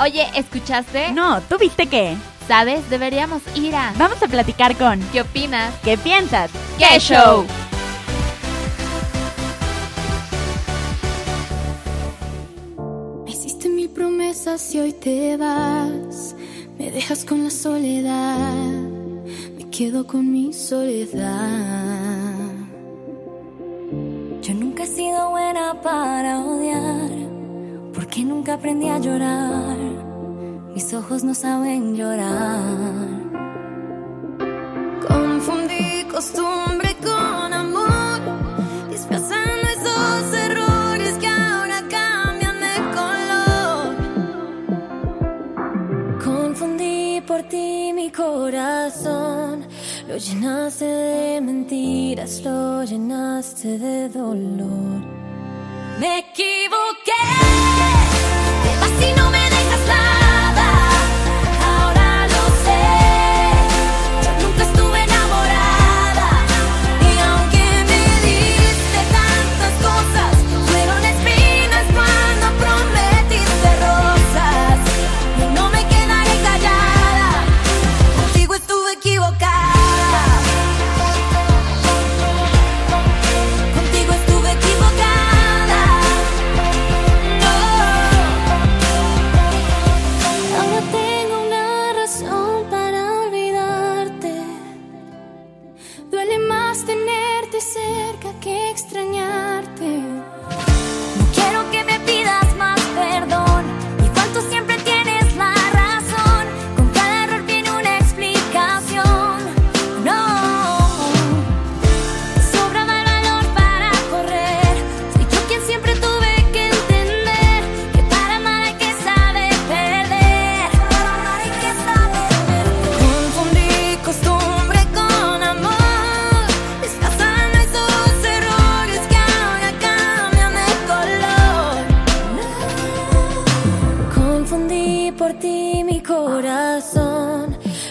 Oye, ¿escuchaste? No, ¿tú viste qué? ¿Sabes? Deberíamos ir a... Vamos a platicar con... ¿Qué opinas? ¿Qué piensas? ¡Qué show! Me hiciste mil promesas y hoy te vas. Me dejas con la soledad. Me quedo con mi soledad. Yo nunca he sido buena para odiar, porque nunca aprendí a llorar. Mis ojos no saben llorar. Confundí costumbre con amor, disfrazando esos errores que ahora cambian de color. Confundí por ti mi corazón. Lo llenaste de mentiras, lo llenaste de dolor. Me equivoqué. Te vas y no me dejas nada. Ahora lo sé. Yo nunca estuve enamorada. Y aunque me diste tantas cosas, fueron espinas cuando prometiste rosas. Y no me quedaré callada. Contigo estuve equivocada.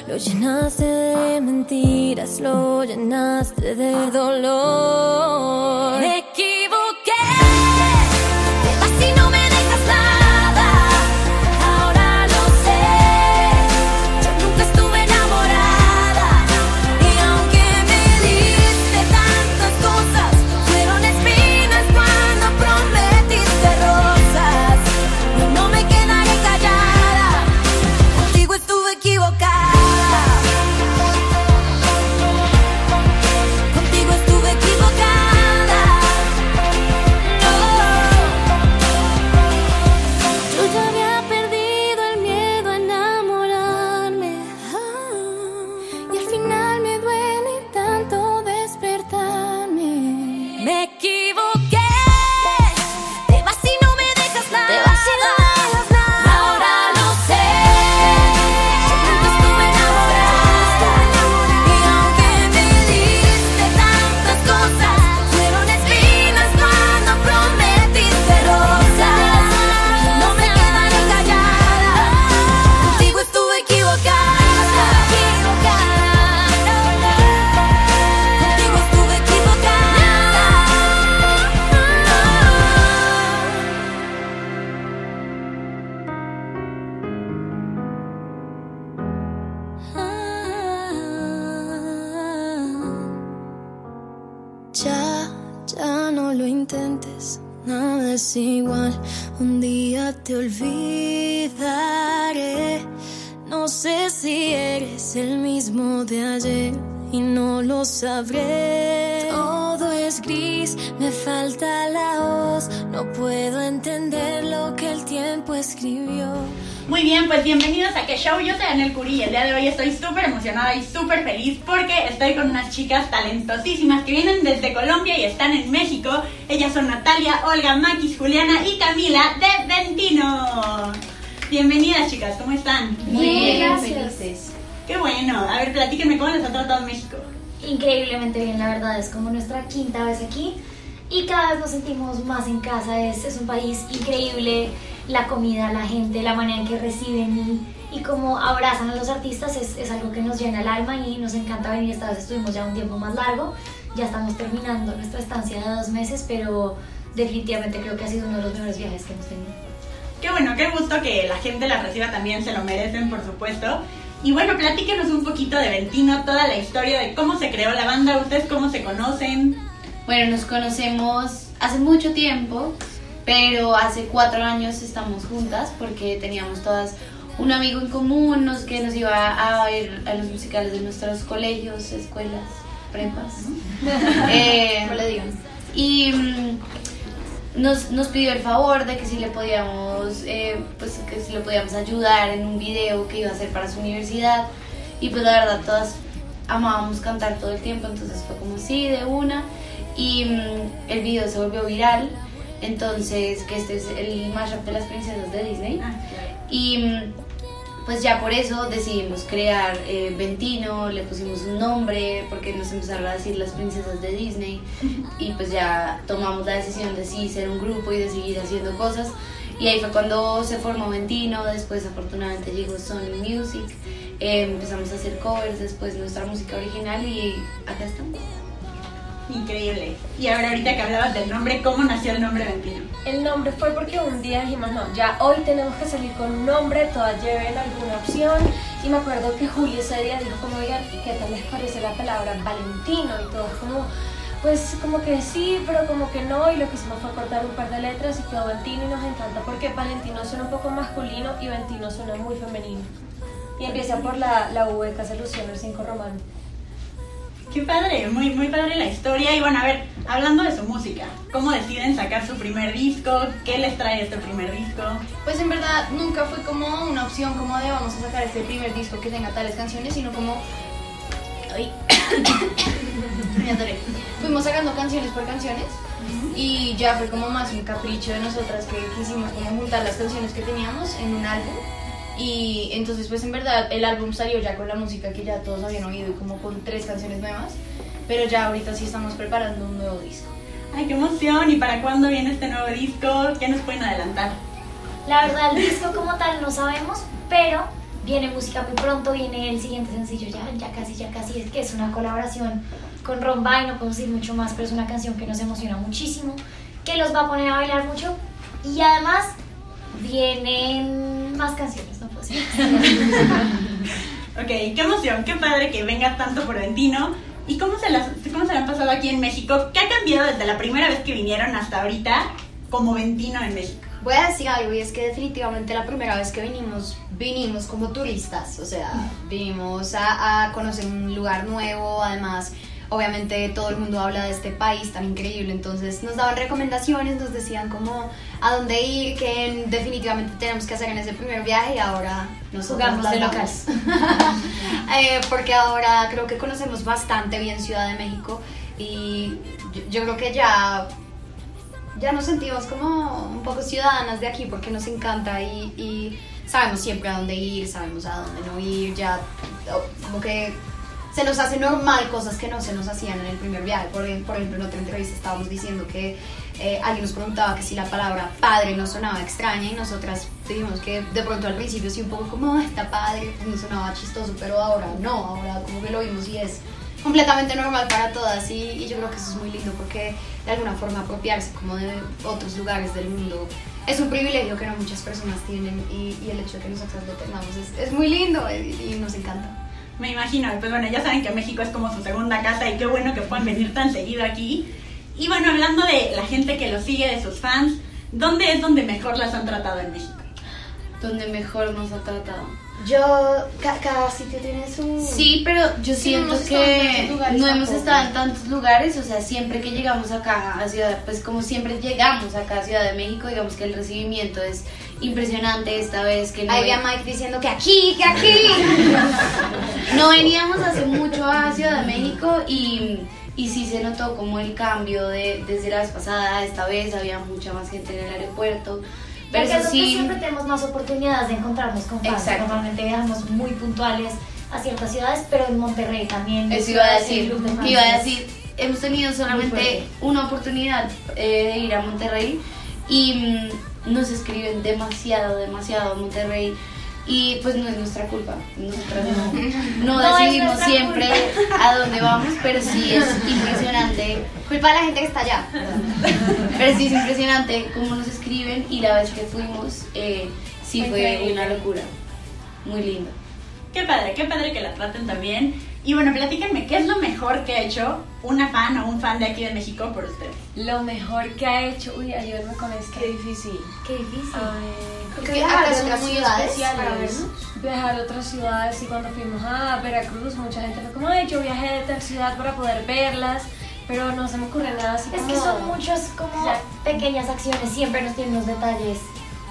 Lo llenaste de mentiras, lo llenaste de dolor. Me equivoqué. Te olvidaré. No sé si eres el mismo de ayer y no lo sabré. Todo es gris, me falta la voz. No puedo entender lo que el tiempo escribió. Muy bien, pues bienvenidos a Qué Show. Yo soy Anel Curí y el día de hoy estoy súper emocionada y súper feliz porque estoy con unas chicas talentosísimas que vienen desde Colombia y están en México. Ellas son Natalia, Olga, Maquis, Juliana y Camila de Ventino. Bienvenidas, chicas, ¿cómo están? Muy bien, gracias. Felices. Qué bueno. A ver, platíquenme, ¿cómo les ha tratado México? Increíblemente bien, la verdad, es como nuestra quinta vez aquí y cada vez nos sentimos más en casa. Es un país increíble. La comida, la gente, la manera en que reciben y cómo abrazan a los artistas es algo que nos llena el alma y nos encanta venir. Esta vez estuvimos ya un tiempo más largo, ya estamos terminando nuestra estancia de 2 meses, pero definitivamente creo que ha sido uno de los mejores viajes que hemos tenido. Qué bueno, qué gusto que la gente las reciba también, se lo merecen, por supuesto. Y bueno, platíquenos un poquito de Ventino, toda la historia de cómo se creó la banda, ustedes cómo se conocen. Bueno, nos conocemos hace mucho tiempo, pero hace 4 años estamos juntas porque teníamos todas un amigo en común que nos iba a ir a los musicales de nuestros colegios, escuelas, prepas. Y nos pidió el favor de que si le podíamos ayudar en un video que iba a hacer para su universidad, y pues la verdad todas amábamos cantar todo el tiempo, entonces fue como sí, de una, y el video se volvió viral, entonces que este es el mashup de las princesas de Disney. Ah, claro. Y pues ya por eso decidimos crear Ventino, le pusimos un nombre porque nos empezaron a decir las princesas de Disney, y pues ya tomamos la decisión de sí ser un grupo y de seguir haciendo cosas, y ahí fue cuando se formó Ventino. Después afortunadamente llegó Sony Music, empezamos a hacer covers, después nuestra música original, y acá estamos. Increíble. Y ahora ahorita que hablabas del nombre, ¿cómo nació el nombre Ventino? El nombre fue porque un día dijimos, no, ya hoy tenemos que salir con un nombre, todas lleven alguna opción, y me acuerdo que Julio ese día dijo como, oigan, ¿qué tal les parece la palabra Valentino? Y todos como, pues como que sí, pero como que no, y lo que hicimos fue cortar un par de letras y quedó Ventino, y nos encanta porque Valentino suena un poco masculino y Ventino suena muy femenino. Y empieza por la V que hace alusión al 5 romano. Qué padre, muy, muy padre la historia. Y bueno, a ver, hablando de su música, ¿cómo deciden sacar su primer disco? ¿Qué les trae este primer disco? Pues en verdad nunca fue como una opción como de vamos a sacar este primer disco que tenga tales canciones, sino como... Ay. Me adoré. Fuimos sacando canciones por canciones, y ya fue como más un capricho de nosotras que quisimos como juntar las canciones que teníamos en un álbum. Y entonces pues en verdad el álbum salió ya con la música que ya todos habían oído y como con 3 canciones nuevas, pero ya ahorita sí estamos preparando un nuevo disco. ¡Ay, qué emoción! ¿Y para cuándo viene este nuevo disco? ¿Qué nos pueden adelantar? La verdad el disco como tal no sabemos, pero viene música muy pronto, viene el siguiente sencillo ya casi, es que es una colaboración con Romba y no puedo decir mucho más, pero es una canción que nos emociona muchísimo, que los va a poner a bailar mucho, y además vienen más canciones. Ok, qué emoción, qué padre que venga tanto por Ventino. ¿Y cómo se la han pasado aquí en México? ¿Qué ha cambiado desde la primera vez que vinieron hasta ahorita como Ventino en México? Voy a decir algo, y es que definitivamente la primera vez que vinimos como turistas, o sea, vinimos a conocer un lugar nuevo, además... Obviamente todo el mundo habla de este país tan increíble, entonces nos daban recomendaciones, nos decían como a dónde ir, que definitivamente tenemos que hacer en ese primer viaje, y ahora nos jugamos de locales. Porque ahora creo que conocemos bastante bien Ciudad de México, y yo creo que ya nos sentimos como un poco ciudadanas de aquí porque nos encanta, y sabemos siempre a dónde ir, sabemos a dónde no ir, ya como que... Se nos hace normal cosas que no se nos hacían en el primer viaje. Por ejemplo, en otra entrevista estábamos diciendo que alguien nos preguntaba que si la palabra padre nos sonaba extraña, y nosotras dijimos que de pronto al principio sí un poco como está padre, pues nos sonaba chistoso, pero ahora como que lo vimos y es completamente normal para todas, y yo creo que eso es muy lindo porque de alguna forma apropiarse como de otros lugares del mundo es un privilegio que no muchas personas tienen, y el hecho de que nosotras lo tengamos es muy lindo, y nos encanta. Me imagino, pues bueno, ya saben que México es como su segunda casa, y qué bueno que puedan venir tan seguido aquí. Y bueno, hablando de la gente que los sigue, de sus fans, ¿dónde es donde mejor las han tratado en México? ¿Dónde mejor nos ha tratado? Cada sitio tiene su... Sí, pero yo siento que no hemos estado en tantos lugares, o sea, siempre que llegamos acá a Ciudad, pues como siempre llegamos acá a Ciudad de México, digamos que el recibimiento es impresionante esta vez. Que no ahí había Mike diciendo que aquí. No veníamos hace mucho a Ciudad de México, y sí se notó como el cambio desde la vez pasada a esta vez, había mucha más gente en el aeropuerto. Pero porque eso sí, siempre tenemos más oportunidades de encontrarnos con fans. Exacto. Normalmente viajamos muy puntuales a ciertas ciudades, pero en Monterrey también. Eso iba a decir, hemos tenido solamente una oportunidad de ir a Monterrey, y nos escriben demasiado a Monterrey. Y pues no es nuestra culpa, nosotras no decidimos siempre a dónde vamos, pero sí es impresionante. Culpa de la gente que está allá, pero sí es impresionante cómo nos escriben, y la vez que fuimos sí fue una locura, muy lindo. Qué padre que la traten tan bien. Y bueno, platíquenme, ¿qué es lo mejor que ha hecho una fan o un fan de aquí de México por ustedes? Lo mejor que ha hecho, uy, ayúdame con esto. Qué difícil. Qué difícil. Porque viajar a otras ciudades para vernos. Viajar a otras ciudades, y cuando fuimos a Veracruz, mucha gente fue como, ay, yo viajé de tal ciudad para poder verlas, pero no se me ocurre nada así como... Es que son muchas como pequeñas acciones, siempre nos tienen los detalles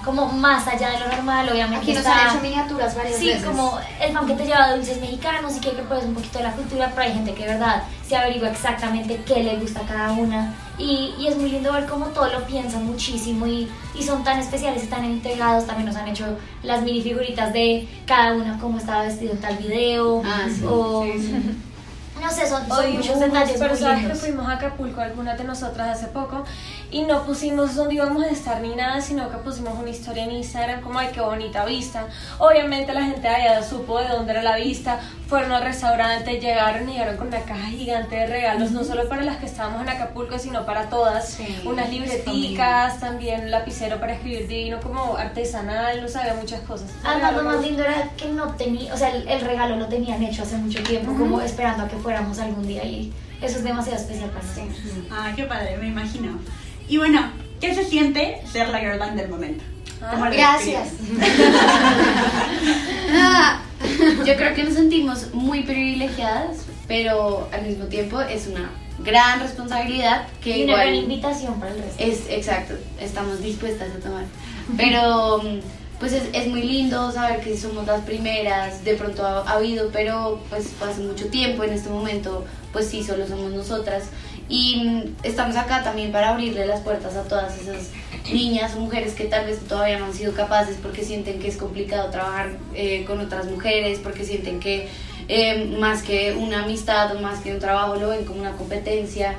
como más allá de lo normal, obviamente. Aquí nos han hecho miniaturas varias veces. Sí, como el fan que te lleva dulces mexicanos y que puedes un poquito de la cultura, pero hay gente que de verdad se averigua exactamente qué le gusta a cada una. Y es muy lindo ver cómo todo lo piensan muchísimo y son tan especiales y tan integrados. También nos han hecho las minifiguritas de cada una, cómo estaba vestido en tal video. No sé, son muchos detalles. Pero sabes que fuimos a Acapulco, algunas de nosotras hace poco, y no pusimos dónde íbamos a estar ni nada, sino que pusimos una historia en Instagram como, ay, qué bonita vista. Obviamente la gente de allá supo de dónde era la vista, fueron al restaurante, llegaron y llegaron con una caja gigante de regalos, no solo para las que estábamos en Acapulco, sino para todas. Sí, unas libreticas, también un lapicero para escribir divino, como artesanal, no sabía, muchas cosas. Además, lo más lindo era que no tenía, o sea, el regalo lo tenían hecho hace mucho tiempo, como esperando a que fuéramos algún día, y eso es demasiado especial para nosotros. Ah, qué padre, me imagino. Y bueno, ¿qué se siente ser la girl band del momento? Gracias. Yo creo que nos sentimos muy privilegiadas, pero al mismo tiempo es una gran responsabilidad que y una gran invitación para el resto. Exacto, estamos dispuestas a tomar. Pero pues es muy lindo saber que somos las primeras. De pronto ha habido, pero pues hace mucho tiempo. En este momento pues sí, solo somos nosotras. Y estamos acá también para abrirle las puertas a todas esas niñas o mujeres que tal vez todavía no han sido capaces, porque sienten que es complicado trabajar con otras mujeres, porque sienten que más que una amistad o más que un trabajo lo ven como una competencia.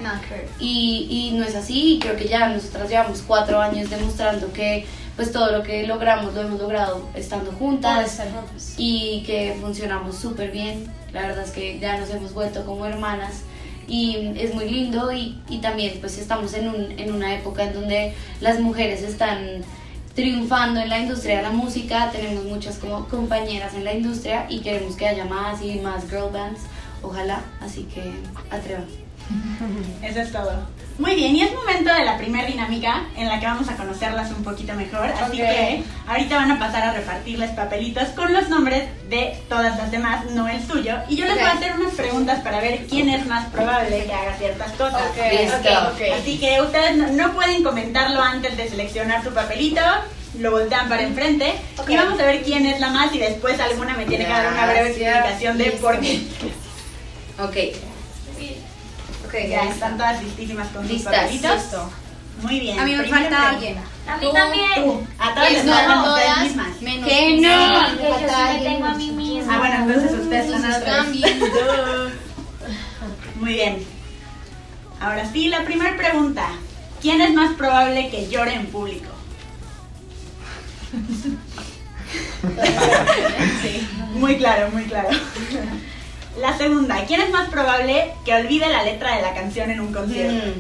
Y no es así, y creo que ya nosotras llevamos 4 años demostrando que pues todo lo que logramos lo hemos logrado estando juntas, y que funcionamos súper bien. La verdad es que ya nos hemos vuelto como hermanas, y es muy lindo. Y también pues estamos en una época en donde las mujeres están triunfando en la industria de la música. Tenemos muchas como compañeras en la industria y queremos que haya más y más girl bands, ojalá, así que atrevan. Eso es todo. Muy bien, y es momento de la primera dinámica en la que vamos a conocerlas un poquito mejor, así que ahorita van a pasar a repartirles papelitos con los nombres de todas las demás, no el suyo, y yo les voy a hacer unas preguntas para ver quién es más probable que haga ciertas cosas. Así que ustedes no pueden comentarlo antes de seleccionar su papelito, lo voltean para enfrente y vamos a ver quién es la más, y después alguna me tiene que dar una breve explicación de por qué. Ya están todas listísimas con sus papelitos. Listo. Muy bien. A mí me falta alguien. A mí también. A todas les faltan ustedes mismas. Menos. ¡Que no! Sí, que yo sí me tengo a mí misma. Ah, bueno, entonces ustedes son otras. Muy bien. Ahora sí, la primera pregunta. ¿Quién es más probable que llore en público? Muy claro, muy claro. La segunda, ¿quién es más probable que olvide la letra de la canción en un concierto?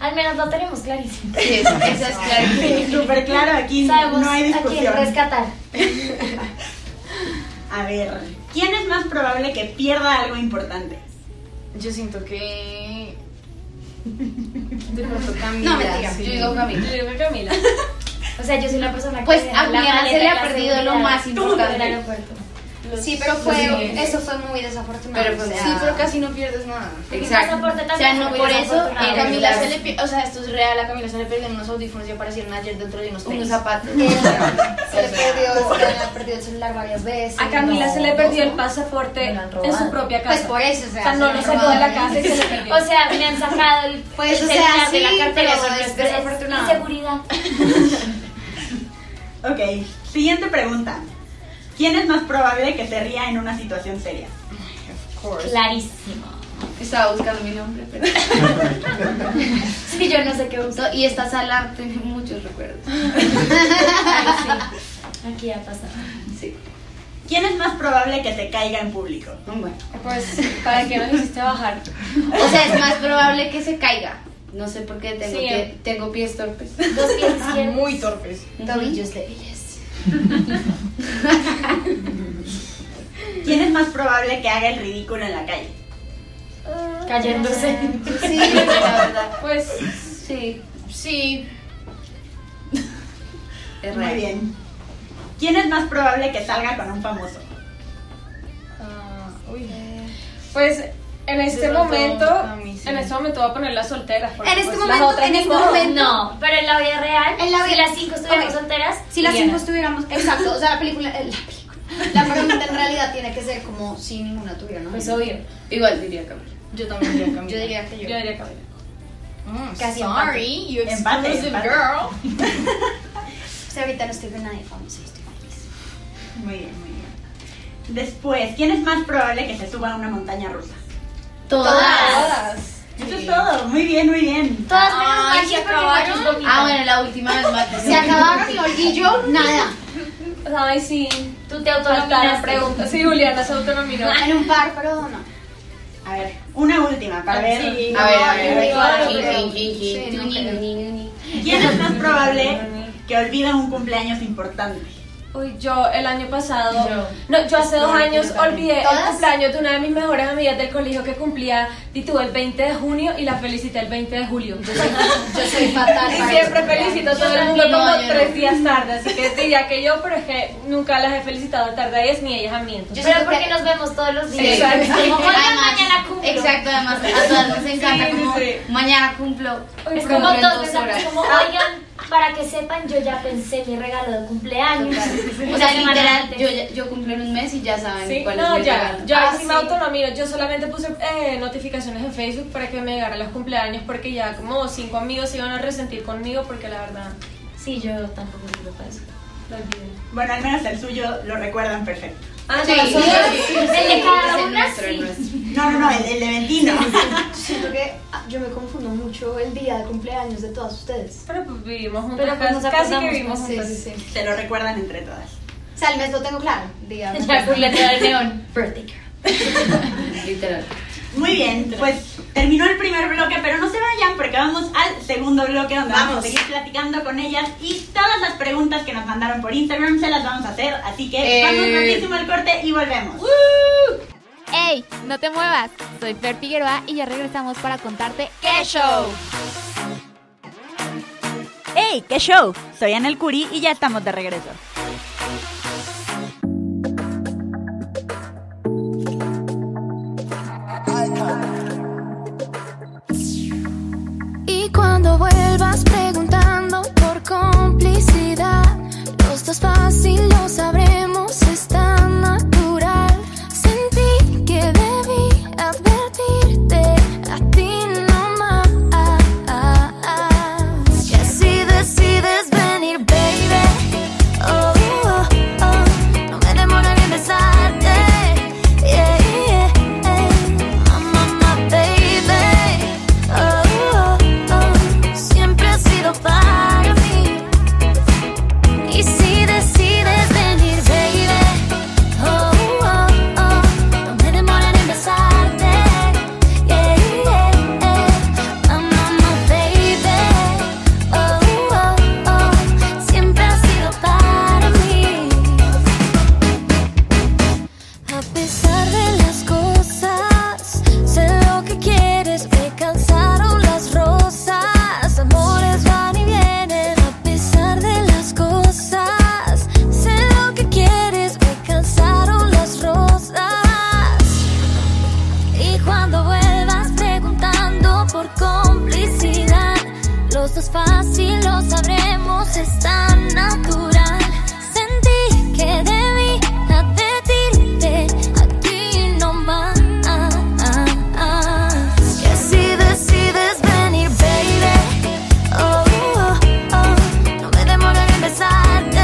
Al menos lo tenemos clarísimo. Sí, eso es clarísimo. Sí, súper claro, aquí sabemos, no hay discusión. Sabemos a quién rescatar. A ver, ¿quién es más probable que pierda algo importante? Yo siento que... De pronto Camila. No, mentira, sí. Yo digo Camila. Yo digo Camila. O sea, yo soy la persona que... Pues a Camila se le ha perdido lo más importante. Del aeropuerto. Sí, pero eso fue muy desafortunado. Pero, sí, pero casi no pierdes nada. Exacto. O sea, no, por eso a Camila se le pierde, o sea, esto es real, a Camila se le perdieron unos audífonos y aparecieron ayer dentro de unos tenis. Unos zapatos. Se le perdió el celular varias veces. A Camila se le perdió el pasaporte en su propia casa. Pues por eso, o sea no lo sacó de la casa y se le perdió. O sea, le han sacado el celular de la cartera. Es desafortunado. Inseguridad. Ok, siguiente pregunta. ¿Quién es más probable que se ría en una situación seria? Clarísimo. Estaba buscando mi nombre, pero... Sí, yo no sé qué busco. Y esta sala tiene muchos recuerdos. Ay, sí. Aquí ha pasado. Sí. ¿Quién es más probable que te caiga en público? Bueno, pues para que no lo hiciste bajar. O sea, es más probable que se caiga. No sé por qué tengo, sí, tengo pies torpes. Dos pies izquierdos. Muy torpes. Tobillos débiles. ¿Quién es más probable que haga el ridículo en la calle? Cayéndose. Sí, la verdad. Pues sí. Sí. Es muy bien. ¿Quién es más probable que salga con un famoso? Pues en este momento, en este momento voy a poner las solteras. En este momento, en este momento. No, pero en la vida real, en la vida, si las cinco estuviéramos solteras. Si las cinco estuviéramos, exacto, o sea, la pregunta en realidad tiene que ser como si ninguna tuviera, ¿no? Pues obvio. Igual diría Camila. Yo también diría Camila. Yo diría que yo. Yo diría Camila. Casi sorry, you exclusive girl. O sea, ahorita no estoy con nadie famoso, estoy feliz. Muy bien, muy bien. Después, ¿quién es más probable que se suba a una montaña rusa? Todas. Sí. Eso es todo, muy bien, muy bien. Todas menos se acabaron. Bueno, la última vez más. Se acabaron y Olguillo, nada. Ay, sí. Tú te autonominaste. Sí, Juliana, se autonominó. En un par, pero no. A ver, una última, para ver. Sí. A ver. ¿Quién es más probable que olvida un cumpleaños importante? Uy, yo el año pasado... Yo hace 2 años olvidé el cumpleaños de una de mis mejores amigas del colegio que cumplía, tituló el 20 de junio y la felicité el 20 de julio. Yo soy fatal. Y siempre felicito a todo el mundo como 3 días tarde, así que diría que yo, pero es que nunca las he felicitado tarde a ellas ni ellas a mí. Entonces, pero porque nos vemos todos los días. Exacto. Mañana cumplo. Exacto, además a todas nos encanta como mañana cumplo. Es como todos, es como oigan. Para que sepan, yo ya pensé mi regalo de cumpleaños. O sea, literal, yo cumplo en un mes y ya saben cuál es mi regalo. Yo así me autonomino. Yo solamente puse notificaciones en Facebook para que me llegaran los cumpleaños, porque ya como 5 amigos se iban a resentir conmigo, porque la verdad... Sí, yo tampoco me preocupo eso. Lo olvidé. Bueno, al menos el suyo lo recuerdan perfecto. Ah, sí. No, sí. El de cada una, sí. No, el de Ventino. Sí. Siento que yo me confundo mucho el día de cumpleaños de todas ustedes. Pero pues vivimos juntos. Casi que vivimos juntos. Sí. Se lo recuerdan entre todas. O sea, el mes lo tengo claro. Digamos. La culeta del neón. Birthday girl. Literal. Muy bien, pues terminó el primer bloque, pero no se vayan porque vamos al segundo bloque donde vamos a seguir platicando con ellas y todas las preguntas que nos mandaron por Instagram se las vamos a hacer, así que vamos rapidísimo al corte y volvemos. ¡Ey! ¡No te muevas! Soy Fer Figueroa y ya regresamos para contarte ¡Qué Show! ¡Ey! ¡Qué Show! Soy Anel Curi y ya estamos de regreso. Y cuando vuelvas preguntando por complicidad, los dos fácil lo sabremos, es tan natural. Sentí que debí advertirte a ti nomás. Y así decides venir, baby. Oh, oh, oh. No me demora en besarte. Yeah. Fácil lo sabremos, es tan natural. Sentí que debí advertirte a ti nomás. Y así decides venir, baby. Oh, oh, oh. No me demoraré en besarte.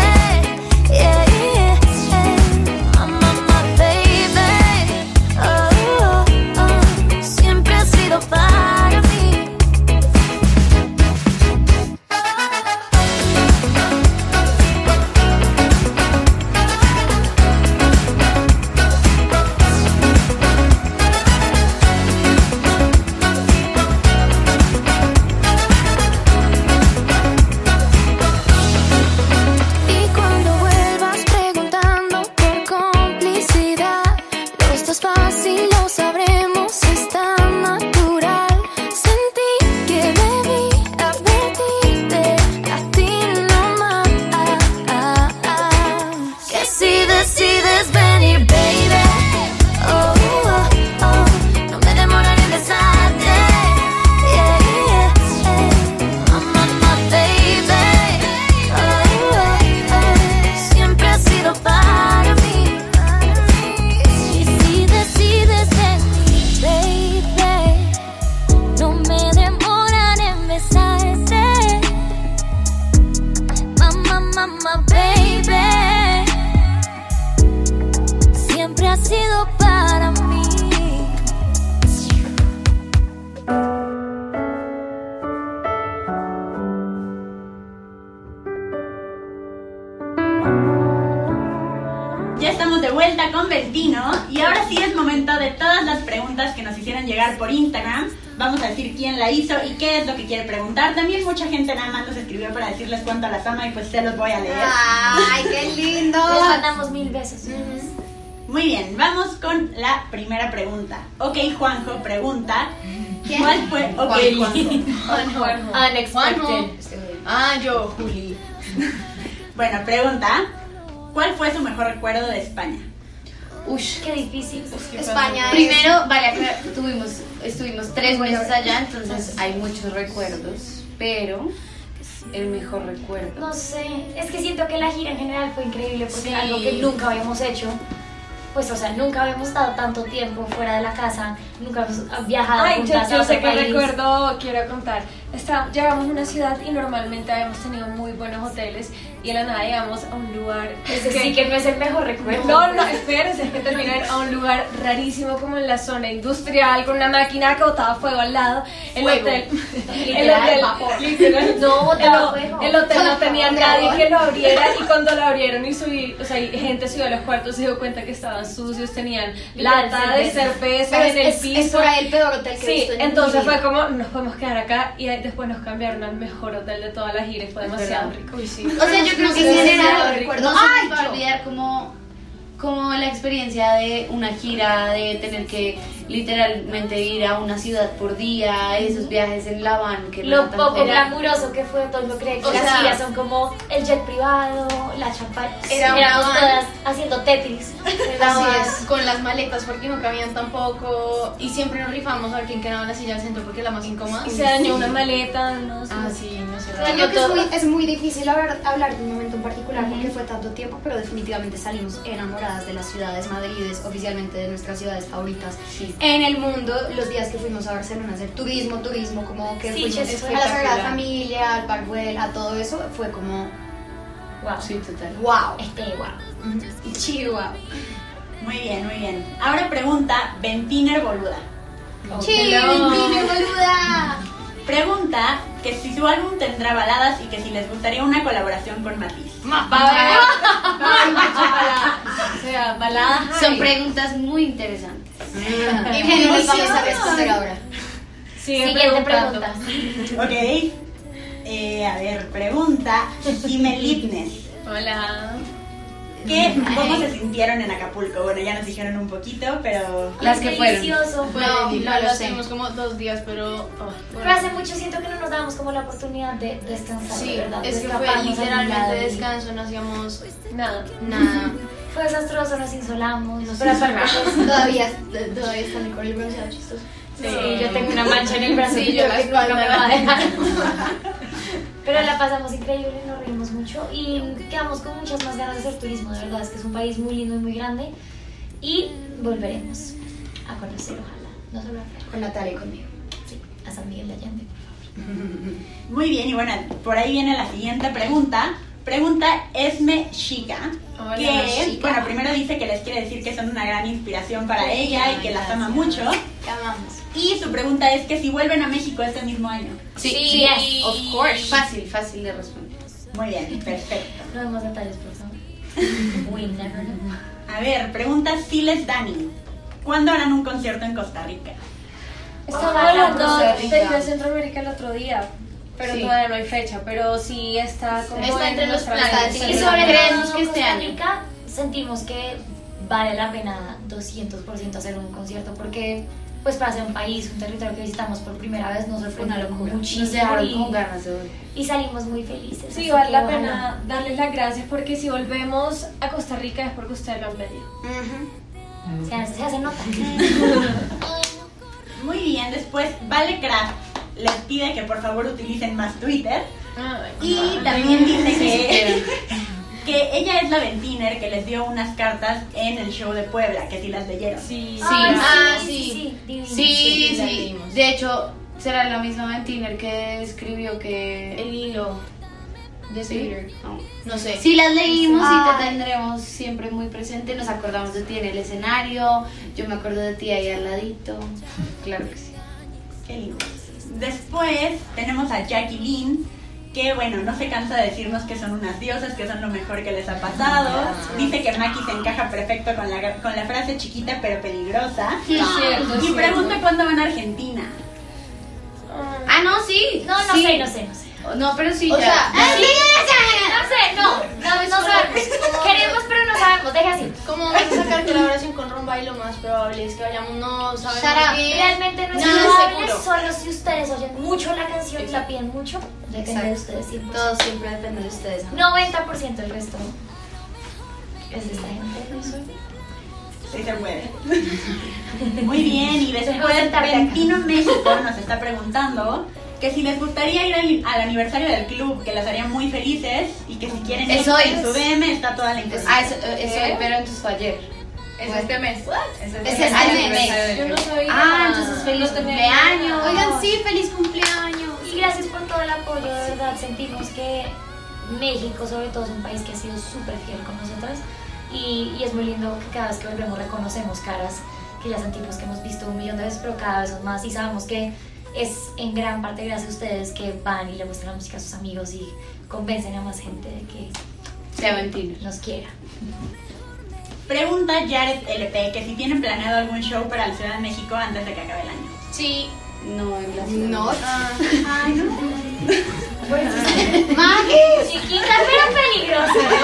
Yeah, yeah, yeah. Mamá, baby. Oh, oh, oh. Siempre ha sido fácil. vuelta con Beltino y ahora sí es momento de todas las preguntas que nos hicieron llegar por Instagram. Vamos a decir quién la hizo y qué es lo que quiere preguntar. También mucha gente nada más nos escribió para decirles cuánto las ama y pues se los voy a leer. ¡Ay, qué lindo! Les mandamos 1000 besos. Muy bien, vamos con la primera pregunta. Ok, Juanjo pregunta... ¿Quién? ¿Cuál fue? Okay. Juanjo. Unexpected. Ah, yo, Juli. Bueno, pregunta... ¿Cuál fue su mejor recuerdo de España? Uy, qué difícil. España. Primero, vale, estuvimos 3 meses allá, entonces hay muchos recuerdos, pero el mejor recuerdo. No sé, es que siento que la gira en general fue increíble porque sí. Algo que nunca habíamos hecho. Pues, o sea, nunca habíamos estado tanto tiempo fuera de la casa, nunca habíamos viajado juntas a otro país. Recuerdo, quiero contar, llegamos a una ciudad y normalmente habíamos tenido muy buenos hoteles y de la nada llegamos a un lugar... Ese sí que no es el mejor recuerdo. No, espérense, es que terminar a un lugar rarísimo como en la zona industrial, con una máquina que botaba fuego al lado. El hotel, literal, no botaba fuego. El hotel no tenía nadie que lo abriera y cuando lo abrieron y gente subió a los cuartos y se dio cuenta que estaban sucios, tenían lata de cerveza en el piso. Es por ahí el peor hotel que he visto. Sí, entonces fue como, nos podemos quedar acá y después nos cambiaron al mejor hotel de toda la gira y fue demasiado rico. O sea, yo creo que en general recuerdo, no se me olvidar como la experiencia de una gira, de tener que literalmente ir a una ciudad por día, esos viajes en la van. Que lo poco glamuroso que fue, todo lo creí que las sillas son como el jet privado, la champaña, éramos todas haciendo Tetris. Así es, con las maletas porque no cabían tampoco y siempre nos rifamos a ver quién quedaba en la silla al centro porque la más incómoda. Y se dañó una maleta, no sé. Ah, sí, no sé. Es muy difícil hablar de un momento en particular porque fue tanto tiempo, pero definitivamente salimos enamoradas de las ciudades. Madrid es oficialmente de nuestras ciudades favoritas. Sí. En el mundo, los días que fuimos a Barcelona a hacer turismo, como que fuimos a la Sagrada Familia, al Parc Güell, a todo eso, fue como... Wow. Sí, total. Wow. Wow. Chido, wow. Muy bien, muy bien. Ahora pregunta, Ventiner Boluda. Chido, Ventiner Boluda. Pregunta que si su álbum tendrá baladas y que si les gustaría una colaboración con Matiz. O sea, baladas. Son preguntas muy interesantes. Y muy bien, vamos a responder ahora. Siguiente pregunta. Ok. A ver, pregunta Jimel Lipnes. Hola. ¿Cómo se sintieron en Acapulco? Bueno, ya nos dijeron un poquito, pero... Las que fueron. No lo sé. Tuvimos como 2 días, pero... Pero hace mucho siento que no nos dábamos como la oportunidad de descansar, ¿verdad? Es que fue literalmente descanso, no hacíamos nada. Fue desastroso, nos insolamos. Pero todavía están con el bronceado chistoso. Sí, yo tengo una mancha en el brazo y yo la espalda me va a dejar. Pero la pasamos increíble, nos reímos mucho y quedamos con muchas más ganas de hacer turismo, de verdad, es que es un país muy lindo y muy grande y volveremos a conocer, ojalá, no solo a con Natalia y conmigo, a San Miguel de Allende, por favor. Muy bien, y bueno, por ahí viene la siguiente pregunta. Pregunta Esme Chica, bueno, primero dice que les quiere decir que son una gran inspiración para ella y que las ama mucho. Te amamos. Y su pregunta es que si vuelven a México este mismo año. Sí, of course. Fácil de responder. Muy bien, perfecto. No hay más detalles, por favor. A ver, pregunta Siles Dani. ¿Cuándo harán un concierto en Costa Rica? Estaba hablando de Centroamérica el otro día. Pero todavía no hay fecha, pero sí está como entre los planes. Y sobre creemos que este año sentimos que vale la pena 200% hacer un concierto porque pues para ser un país, un territorio que visitamos por primera vez nos sorprendió muchísimo. Nos dejaron con ganas de volver. Y salimos muy felices. Sí, vale la pena darles las gracias porque si volvemos a Costa Rica es porque ustedes lo han pedido. Se hace nota. Muy bien, después Vale Craft les pide que por favor utilicen más Twitter y también dice que ella es la Ventiner que les dio unas cartas en el show de Puebla, que si las leyeron. Sí, de hecho será la misma Ventiner que escribió que el hilo de Twitter. No sé. Sí, las leímos y te tendremos siempre muy presente, nos acordamos de ti en el escenario, yo me acuerdo de ti ahí al ladito, claro que sí. Qué lindo. Después tenemos a Jacqueline que bueno, no se cansa de decirnos que son unas diosas, que son lo mejor que les ha pasado. Dice que Maki se encaja perfecto con la frase chiquita pero peligrosa. Sí, cierto, y pregunta cuándo van a Argentina. Ah, no, sí. No sé. No, pero sí, o ya. Sea, sí. No sé. Queremos, pero no sabemos. Deja así. ¿Cómo vamos a sacar colaboración con Rumba? Y lo más probable es que vayamos, no sabemos. Sara, realmente no es probable, solo si ustedes oyen mucho la canción y la piden mucho. Depende de ustedes. Sí, todo siempre depende de ustedes. 90% del resto es esta gente, no soy. Sí se puede. Muy bien, y después Tarantino México nos está preguntando que si les gustaría ir al aniversario del club, que las haría muy felices, y que si quieren ir en su DM está toda la información. Ah, es hoy, pero entonces fue ayer. Es este mes. Es este mes. Yo no soy. Ah, entonces feliz cumpleaños. Oigan, sí, feliz cumpleaños. Y gracias por todo el apoyo, de verdad. Sentimos que México, sobre todo, es un país que ha sido súper fiel con nosotras. Y es muy lindo que cada vez que volvemos reconocemos caras que ya sentimos que hemos visto un millón de veces, pero cada vez son más, y sabemos que es en gran parte gracias a ustedes que van y le muestran la música a sus amigos y convencen a más gente de que sea mentira, nos quiera. Pregunta Jared LP que si tienen planeado algún show para la Ciudad de México antes de que acabe el año. Sí. No, en la Ciudad. No. Ay, no. Bueno, Maggie, chiquita pero peligrosa.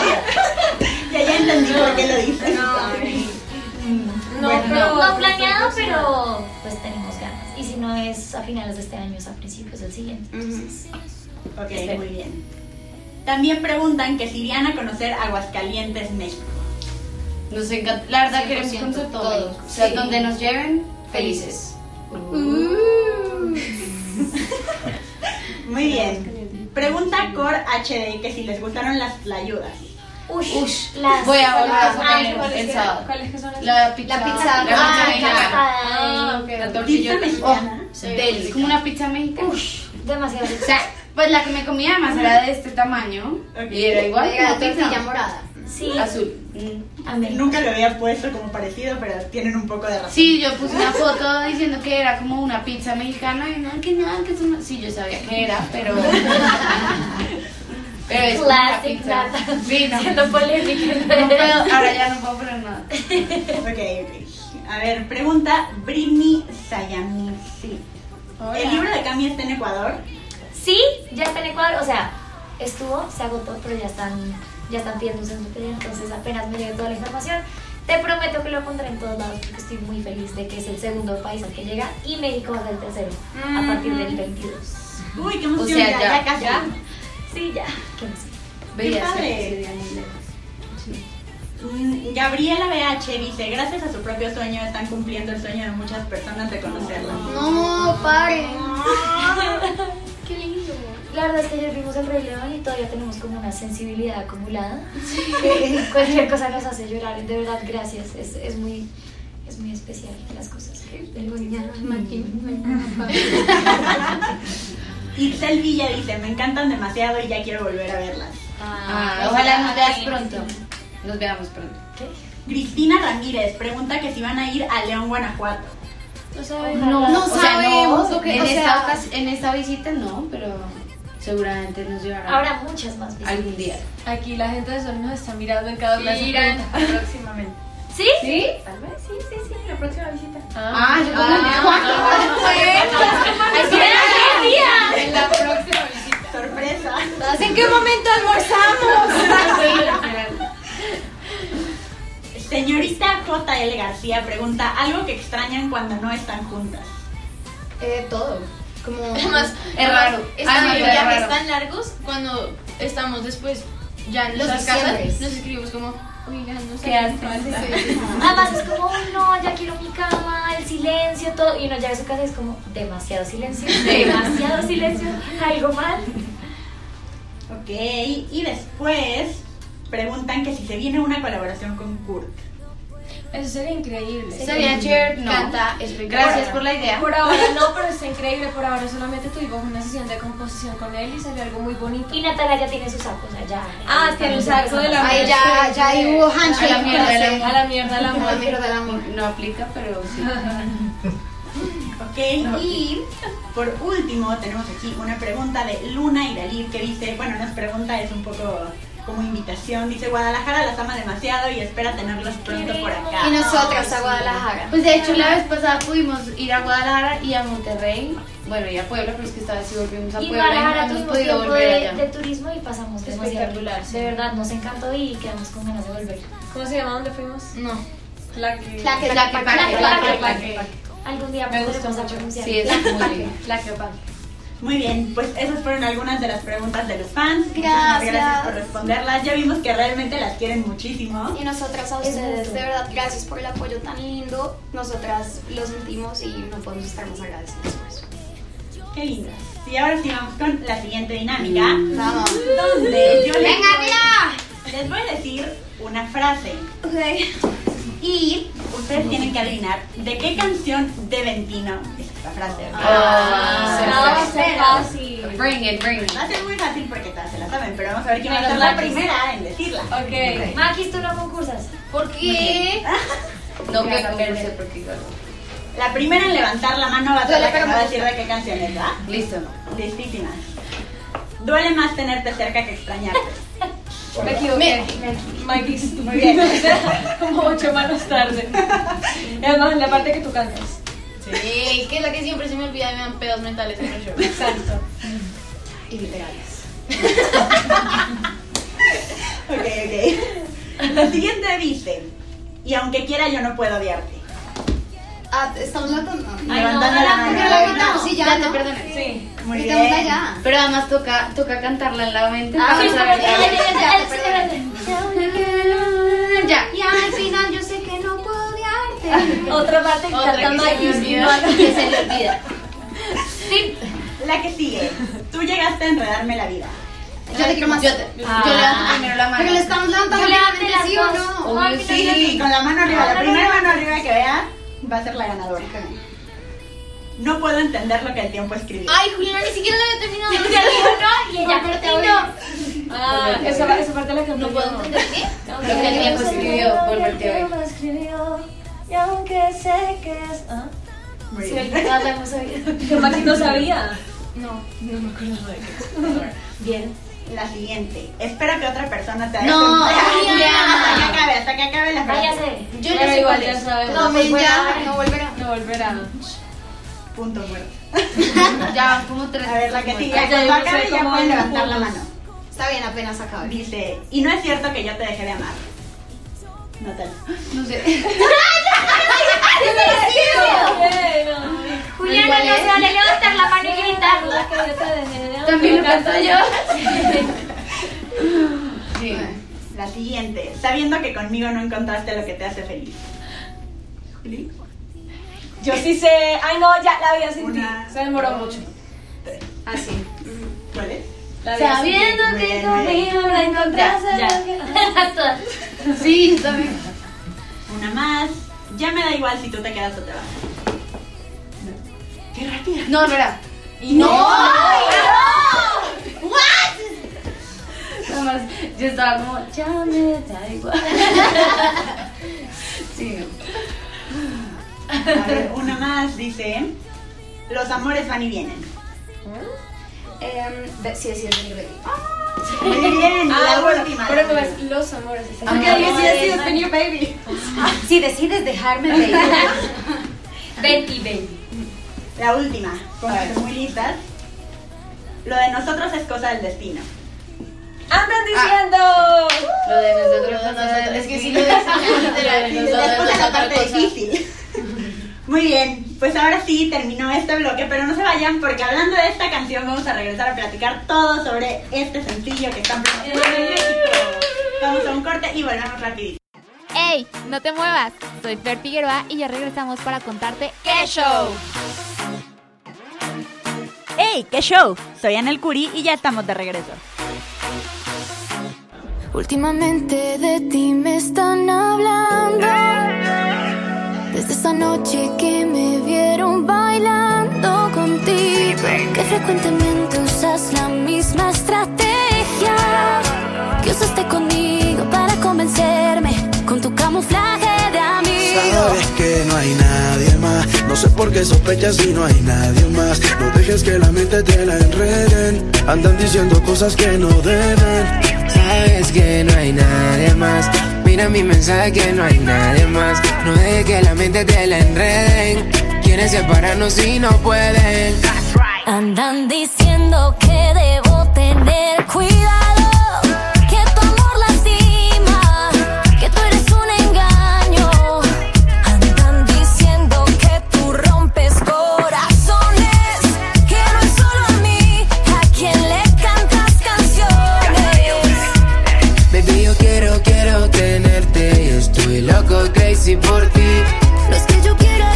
Ya entendí por qué lo dices. No planeado, pero pues tenemos ganas. Y si no es a finales de este año, es a principios del siguiente. Entonces, ok, espero. Muy bien. También preguntan que si irían a conocer Aguascalientes, México. Nos encanta, la verdad queremos conocer todo. O sea, sí. Donde nos lleven, felices. Muy bien. Pregunta Cor HD que si les gustaron las tlayudas. Voy a volver a el sábado. ¿Cuáles que son las? La pizza. La tortilla mexicana. Es como una pizza mexicana. Demasiado. O sea, pues la que me comía además era de este tamaño. Okay. Y era igual. Era tortilla morada. Sí. Azul. Nunca lo había puesto como parecido, pero tienen un poco de razón. Sí, yo puse una foto diciendo que era como una pizza mexicana y no, que es una... Sí, yo sabía que era, pero... Pero es classic, nada. Sí, no. Siendo polémica. No puedo, ahora ya no puedo poner nada. Ok. A ver, pregunta Brini Sayamisi. Hola. ¿El libro de Cami está en Ecuador? Sí, ya está en Ecuador. O sea, estuvo, se agotó, pero ya están pidiendo un centro. Entonces apenas me llegue toda la información. Te prometo que lo pondré en todos lados porque estoy muy feliz de que es el segundo país al que llega y México va a ser el tercero a partir del 22. Uy, qué emoción, o sea, ya casi. Ya. Sí, ya. Qué padre. Gabriela BH dice, gracias a su propio sueño están cumpliendo el sueño de muchas personas de conocerla. No, paren. Qué lindo. La verdad es que ayer vimos el Rey León y todavía tenemos como una sensibilidad acumulada. Sí. Cualquier cosa nos hace llorar. De verdad, gracias. Es muy especial las cosas que Ixel Villa dice, me encantan demasiado y ya quiero volver a verlas. Ojalá nos veas pronto. Nos veamos pronto. ¿Qué? Cristina Ramírez pregunta que si van a ir a León, Guanajuato. No sabemos. En esta visita no, pero seguramente nos llevarán. Habrá muchas más visitas. Algún día. Aquí la gente de Sol nos está mirando en cada plaza. Irán próximamente. ¿Sí? ¿Sí? Tal vez, sí, la próxima visita. En la próxima visita. Sorpresa. ¿En qué momento almorzamos? Señorita JL García pregunta, ¿algo que extrañan cuando no están juntas? Todo. Como además, es raro. Los viajes tan largos, cuando estamos después ya en nuestras casas, nos escribimos como, oigan, no sé qué. Además es como, no, ya quiero mi cama, el silencio, todo. Y uno llega a su casa y es como, demasiado silencio, algo mal. Ok, y después preguntan que si se viene una colaboración con Kurt. Eso sería increíble. Sería chévere, ¿no? Gracias por la idea. Por ahora no, pero está increíble. Por ahora solamente tuvimos una sesión de composición con él y salió algo muy bonito. Y Natalia ya tiene sus sacos allá. Tiene un saco de la mierda. Ya hubo handshake. A la mierda del amor. No aplica, pero sí. Ok, Ok. Y por último tenemos aquí una pregunta de Luna Iralib que dice, bueno, nos pregunta, es un poco como invitación, dice: Guadalajara las ama demasiado y espera tenerlas pronto por acá. Y nosotras a Guadalajara. Pues de hecho la vez pasada pudimos ir a Guadalajara y a Monterrey, bueno, y a Puebla, pero es que esta vez sí volvimos a Puebla y no hemos podido volver allá. De turismo y pasamos espectacular, de verdad, nos encantó y quedamos con ganas de volver. ¿Cómo se llama? ¿Dónde fuimos? No. Tlaquepaque. Algún día me gusta mucho. Sí, es muy bien. Tlaquepaque. Muy bien, pues esas fueron algunas de las preguntas de los fans. Gracias por responderlas. Ya vimos que realmente las quieren muchísimo. Y nosotras a ustedes, de verdad, gracias por el apoyo tan lindo. Nosotras lo sentimos y no podemos estar más agradecidas por eso. Qué lindas. Y ahora sí vamos con la siguiente dinámica. Vamos. Donde yo les voy a decir una frase. Ok. Y ustedes tienen que adivinar de qué canción de Ventino es esta frase. No va a ser fácil. Bring it. Va a ser muy fácil porque todas se la saben, pero vamos a ver quién va a ser la primera en decirla. Ok. Maquis, tú no concursas. ¿Por qué? No que concurse porque igual. La primera en levantar la mano va a ser la que va a decir de qué canción es, ¿verdad? Listo. Listísimas. Duele más tenerte cerca que extrañarte. Me equivoqué. Maquis, muy bien. Como 8 manos tarde. Y además en la parte que tú cantas. Sí, que es la que siempre se me olvida y me dan pedos mentales en el show. Exacto. Y literales. Ok. La siguiente dice: y aunque quiera yo no puedo odiarte. Ah, estamos levantando la mano. Ya te perdoné. Sí. Muy bien. Allá. Pero además toca cantarla en la mente. Ya. Y al final yo sé que no puedo odiarte. Otra parte que cantando aquí que se le olvida. Sí. La que sigue. Tú llegaste a enredarme la vida. Yo te quiero más. Yo levanto primero la mano. Pero le estamos levantando la mano. ¿Sí o no? Sí, con la mano arriba. La primera mano arriba que veas va a ser la ganadora. No puedo entender lo que el tiempo escribió. Ay, Juliana, ni siquiera la había terminado. Ya dijo no y ella no. Ah, esa parte la que no puedo entender. ¿Qué? Lo que el tiempo escribió por parte. Y aunque sé que es... Muy bien. Pero Maxi no sabía. No me acuerdo de qué. Bien. La siguiente. Espera que otra persona te haga. No, hasta que acabe la frase. Yo ya sé cuál es. No volverá. Punto muerto. Ya, como 3. A ver, la que sigue. Cuando acabe ya pueden levantar la mano. Está bien, apenas acabe. Dice: y no es cierto que yo te dejé de amar. No sé. Juliana, no se vale levantar la mano y gritarla. También lo canto yo. La siguiente. Sabiendo que conmigo no encontraste lo que te hace feliz. ¿Juli? Yo sí sé. Ay, no, ya la había sentido. Se demoró mucho. Así. ¿Cuál es? Sabiendo que conmigo no encontraste lo que... Sí, también. Una más. Ya me da igual si tú te quedas o te vas. ¡Qué rápida! No, espera. ¡No! ¿What? Nada más, yo estaba como, ya me da igual. Sí. A ver, una más dice: los amores van y vienen. Sí, muy bien, la última. Pero no es los amores. Aunque decides venir, baby. Si decides dejarme, baby. Baby. La última, pónganse muy listas. Lo de nosotros es cosa del destino. ¡Andan diciendo! Lo de nosotros. Es que si lo dicen, es la parte difícil. Muy bien, pues ahora sí terminó este bloque, pero no se vayan porque hablando de esta canción vamos a regresar a platicar todo sobre este sencillo que están produciendo en México. Vamos a un corte y volvemos rapidito. ¡Ey! ¡No te muevas! Soy Fer Figueroa y ya regresamos para contarte ¡Qué Show! ¡Ey! ¡Qué Show! Soy Anel Curi y ya estamos de regreso. Últimamente de ti me están hablando. Desde esa noche que me vieron bailando contigo, que frecuentemente usas la misma estrategia que usaste conmigo para convencerme con tu camuflaje de amigo. Sabes que no hay nadie más, no No sé por qué sospechas si no hay nadie más. No dejes que la mente te la enreden. Andan diciendo cosas que no deben. Sabes que no hay nadie más. Mira mi mensaje que no hay nadie más. No dejes que la mente te la enreden. Quieren separarnos si no pueden. Andan diciendo que debo tener cuidado. Y por ti, no es que yo quiera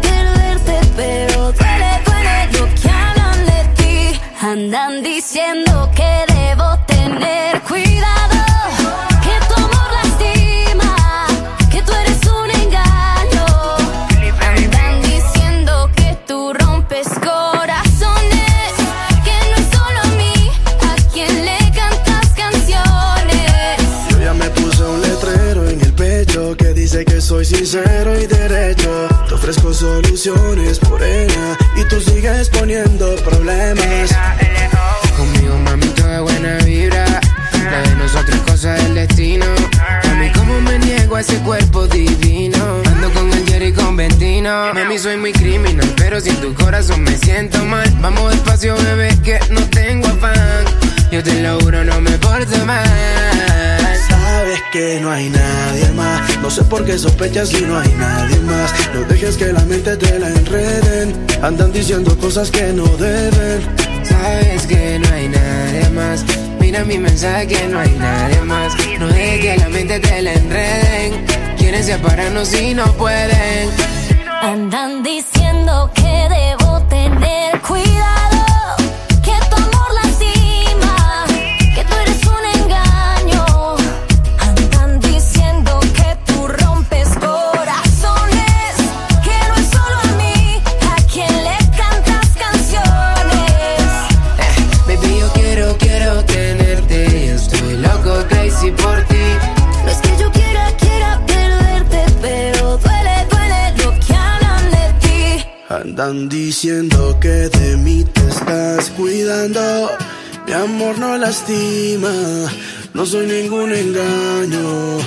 perderte, pero duele lo que hablan de ti. Andan diciendo que debo tener cuidado, que tu amor lastima, que tú eres un engaño. Andan diciendo que tú rompes corazones, que no es solo a mí a quien le cantas canciones. Yo ya me puse un letrero en el pecho que dice que soy sincero y derecho. Te ofrezco soluciones por ella y tú sigues poniendo problemas. Conmigo, mami, toda buena vibra. La de nosotros cosa del destino. Mami, cómo me niego a ese cuerpo divino. Ando con el Jerry y con Ventino. Mami, soy muy criminal, pero sin tu corazón me siento mal. Vamos despacio, bebé, que no tengo afán. Yo te lo juro, no me porto mal. Sabes que no hay nadie más. No sé por qué sospechas si no hay nadie más. No dejes que la mente te la enreden. Andan diciendo cosas que no deben. Sabes que no hay nadie más. Mira mi mensaje que no hay nadie más. No dejes que la mente te la enreden. Quieren separarnos y no pueden. Andan diciendo que debo tener cuidado. Andan diciendo que de mí te estás cuidando. Mi amor no lastima, no soy ningún engaño.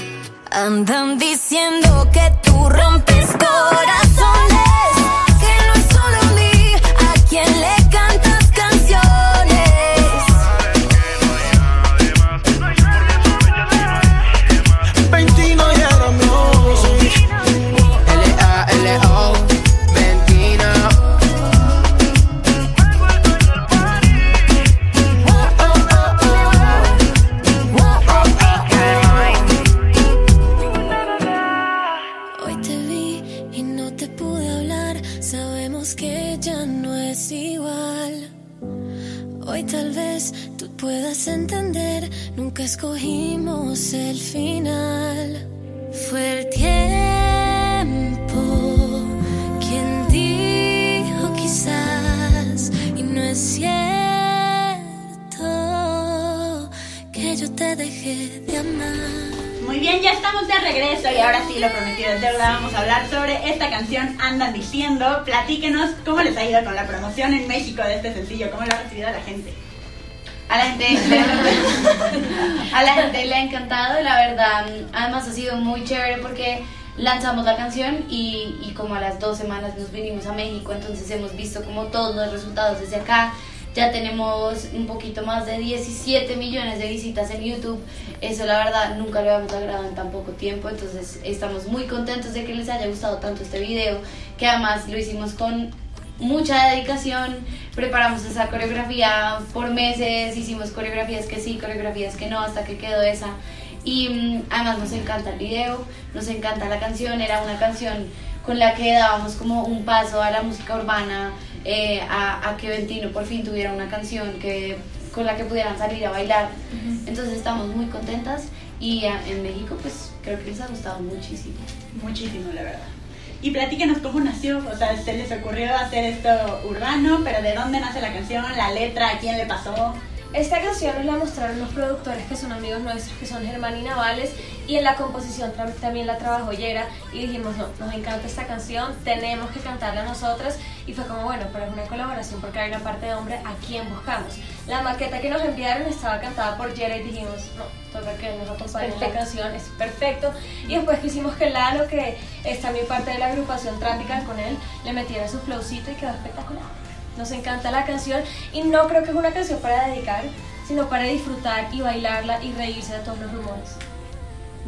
Andan diciendo que tú rompes corazones, que no es solo a mí a quien le cantas canciones. 29 ya la music. L-A-L-O. Entender, nunca escogimos el final. Fue el tiempo quien dijo quizás, y no es cierto que yo te dejé de amar. Muy bien, ya estamos de regreso y ahora sí, lo prometido es deuda. Vamos a hablar sobre esta canción Andan Diciendo. Platíquenos cómo les ha ido con la promoción en México de este sencillo, cómo lo ha recibido la gente. A la gente le ha encantado, la verdad. Además ha sido muy chévere porque lanzamos la canción y como a las 2 semanas nos vinimos a México, entonces hemos visto como todos los resultados desde acá. Ya tenemos un poquito más de 17 millones de visitas en YouTube. Eso la verdad nunca lo habíamos logrado en tan poco tiempo. Entonces estamos muy contentos de que les haya gustado tanto este video, que además lo hicimos con mucha dedicación, preparamos esa coreografía por meses, hicimos coreografías que sí, coreografías que no, hasta que quedó esa. Y además nos encanta el video, nos encanta la canción, era una canción con la que dábamos como un paso a la música urbana, a que Ventino por fin tuviera una canción con la que pudieran salir a bailar. Uh-huh. Entonces estamos muy contentas y en México pues creo que les ha gustado muchísimo. Muchísimo, la verdad. Y platíquenos cómo nació, o sea, se les ocurrió hacer esto urbano, pero ¿de dónde nace la canción, la letra, a quién le pasó? Esta canción nos la mostraron los productores que son amigos nuestros, que son Germán y Navales, y en la composición también la trabajó Yera, y dijimos, no, nos encanta esta canción, tenemos que cantarla nosotras, y fue como, bueno, pero es una colaboración porque hay una parte de hombre, ¿a quién buscamos? La maqueta que nos enviaron estaba cantada por Yera y dijimos, no, toca que nos acompañe la canción, es perfecto. Y después quisimos que Lalo, que es también parte de la agrupación Trápica con él, le metiera su flowcito y quedó espectacular. Nos encanta la canción y no creo que es una canción para dedicar, sino para disfrutar y bailarla y reírse de todos los rumores.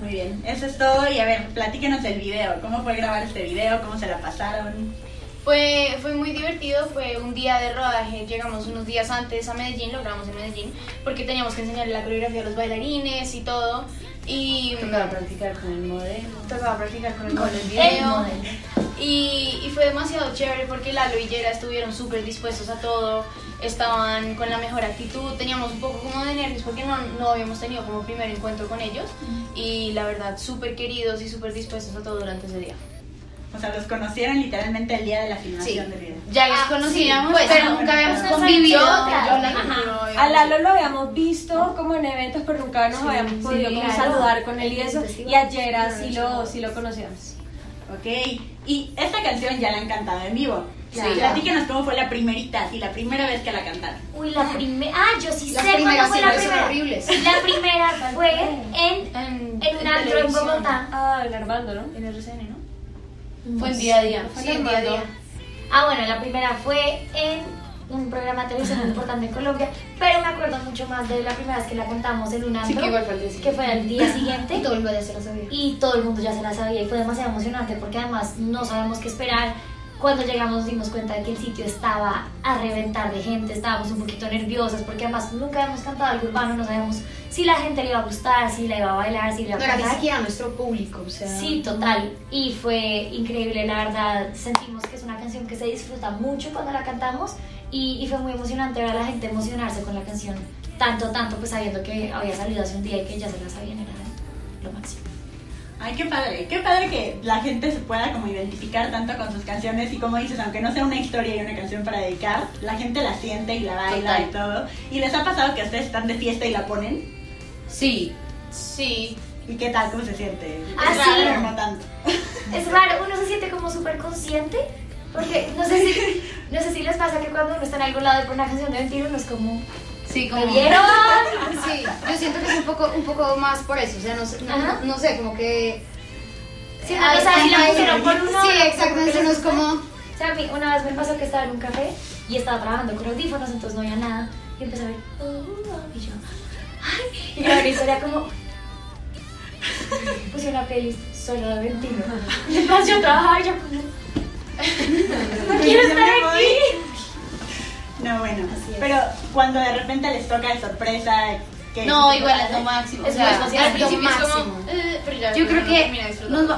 Muy bien, eso es todo. Y a ver, platíquenos del video. ¿Cómo fue grabar este video? ¿Cómo se la pasaron? Fue muy divertido, fue un día de rodaje, llegamos unos días antes a Medellín, lo grabamos en Medellín, porque teníamos que enseñarle la coreografía a los bailarines y todo. Y tocaba practicar con el modelo. Y fue demasiado chévere porque Lalo y Yera estuvieron súper dispuestos a todo, estaban con la mejor actitud, teníamos un poco como de nervios porque no habíamos tenido como primer encuentro con ellos, y la verdad súper queridos y súper dispuestos a todo durante ese día. O sea, los conocieron literalmente el día de la filmación del video. Ya los conocíamos, sí, pues, pero nunca habíamos convivido. A Lalo lo habíamos visto como en eventos, pero nunca nos habíamos podido como saludar con él y eso. Y a Yera sí lo conocíamos. Ok, y esta canción ya la han cantado en vivo. Claro. Sí, platíquenos cómo fue la primera vez que la cantaron. Uy, la primera. Ah, yo sí sé cuándo fue la primera. La primera fue en un antro en Bogotá. Ah, en Armando, ¿no? En RCN, ¿no? Fue en Día a Día. Sí, en Día a Día. Ah, bueno, la primera fue en un programa de televisión muy importante en Colombia, pero me acuerdo mucho más de la primera vez que la contamos en un antro, que fue al día siguiente. Y todo el mundo ya se la sabía. Y todo el mundo ya se la sabía, y fue demasiado emocionante porque además no sabíamos qué esperar. Cuando llegamos nos dimos cuenta de que el sitio estaba a reventar de gente, estábamos un poquito nerviosas porque además nunca habíamos cantado algo urbano, no sabíamos si la gente le iba a gustar, si la iba a bailar, si la iba a cantar. Era nuestro público, o sea... Sí, total, y fue increíble, la verdad, sentimos que es una canción que se disfruta mucho cuando la cantamos y fue muy emocionante ver a la gente emocionarse con la canción, tanto, pues sabiendo que había salido hace un día y que ya se la sabían, era lo máximo. Ay, qué padre que la gente se pueda como identificar tanto con sus canciones y como dices, aunque no sea una historia y una canción para dedicar, la gente la siente y la baila. Total. Y todo. ¿Y les ha pasado que ustedes están de fiesta y la ponen? Sí. ¿Y qué tal? ¿Cómo se siente? ¿Es raro o no tanto? Es raro, uno se siente como súper consciente, porque no sé si les pasa que cuando uno está en algún lado y pone una canción de mentira uno es como... Sí, como... ¿Me vieron? Sí, yo siento que es un poco más por eso, o sea, no sé, como que... Sí, no saben si la pusieron por uno. Sí, exacto, eso no es como... O sea, a mí una vez me pasó que estaba en un café y estaba trabajando con audífonos, entonces no había nada, y empecé a ver... y yo... ¡Ay! Y la historia como... Puse una playlist solo de Aventino. Después yo trabajaba y yo como... ¡No quiero estar aquí! No, bueno, pero cuando de repente les toca de sorpresa... Que no, igual es lo máximo, o sea, al principio es como... pero ya, yo creo que,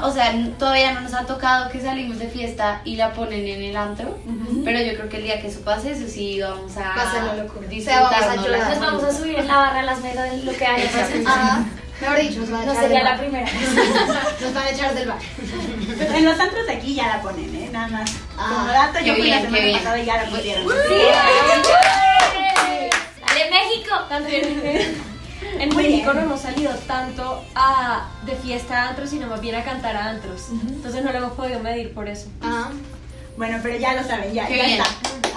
o sea, todavía no nos ha tocado que salimos de fiesta y la ponen en el antro, pero yo creo que el día que eso pase, eso sí, vamos a... Pasarlo locura. Nos vamos a subir en la barra de las mesas de lo que hay. Mejor dicho, nos van a echar. No sería la primera. Nos van a echar del bar. En los antros de aquí ya la ponen, ¿eh? Nada más. Como dato, yo fui la semana pasada y ya la pusieron. ¡Sí! ¡De México! También. En México no hemos salido tanto de fiesta a antros, sino más bien a cantar a antros. Entonces no lo hemos podido medir por eso. Bueno, pero ya lo saben, ya está.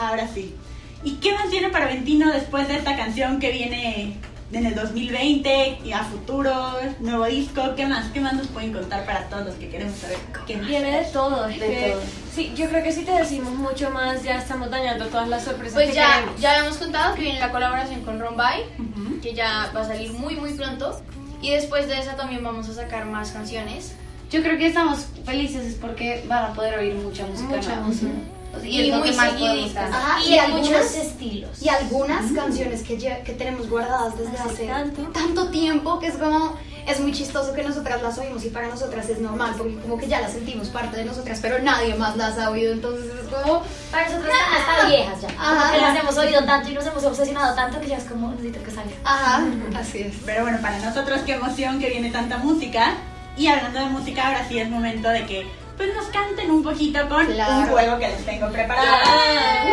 Ahora sí. ¿Y qué más viene para Aventino después de esta canción que viene...? En el 2020 y a futuro, nuevo disco, ¿qué más nos pueden contar para todos los que queremos saber? ¿Qué más? Viene de todo, de todo. Sí, yo creo que si te decimos mucho más ya estamos dañando todas las sorpresas. Pues ya hemos contado que viene la colaboración con Rombay, que ya va a salir muy muy pronto, y después de esa también vamos a sacar más canciones. Yo creo que estamos felices porque van a poder oír mucha música. Y muy seguiditas. Y algunos estilos. Y algunas canciones que tenemos guardadas desde hace tanto tiempo que es como... Es muy chistoso que nosotras las oímos y para nosotras es normal porque como que ya las sentimos parte de nosotras, pero nadie más las ha oído, entonces es como... Para nosotras hasta viejas ya, porque las hemos oído tanto y nos hemos obsesionado tanto que ya es como necesito que salga. Así es. Pero bueno, para nosotros qué emoción que viene tanta música. Y hablando de música, ahora sí es momento de que... pues nos canten un poquito con un juego que les tengo preparado. Yeah.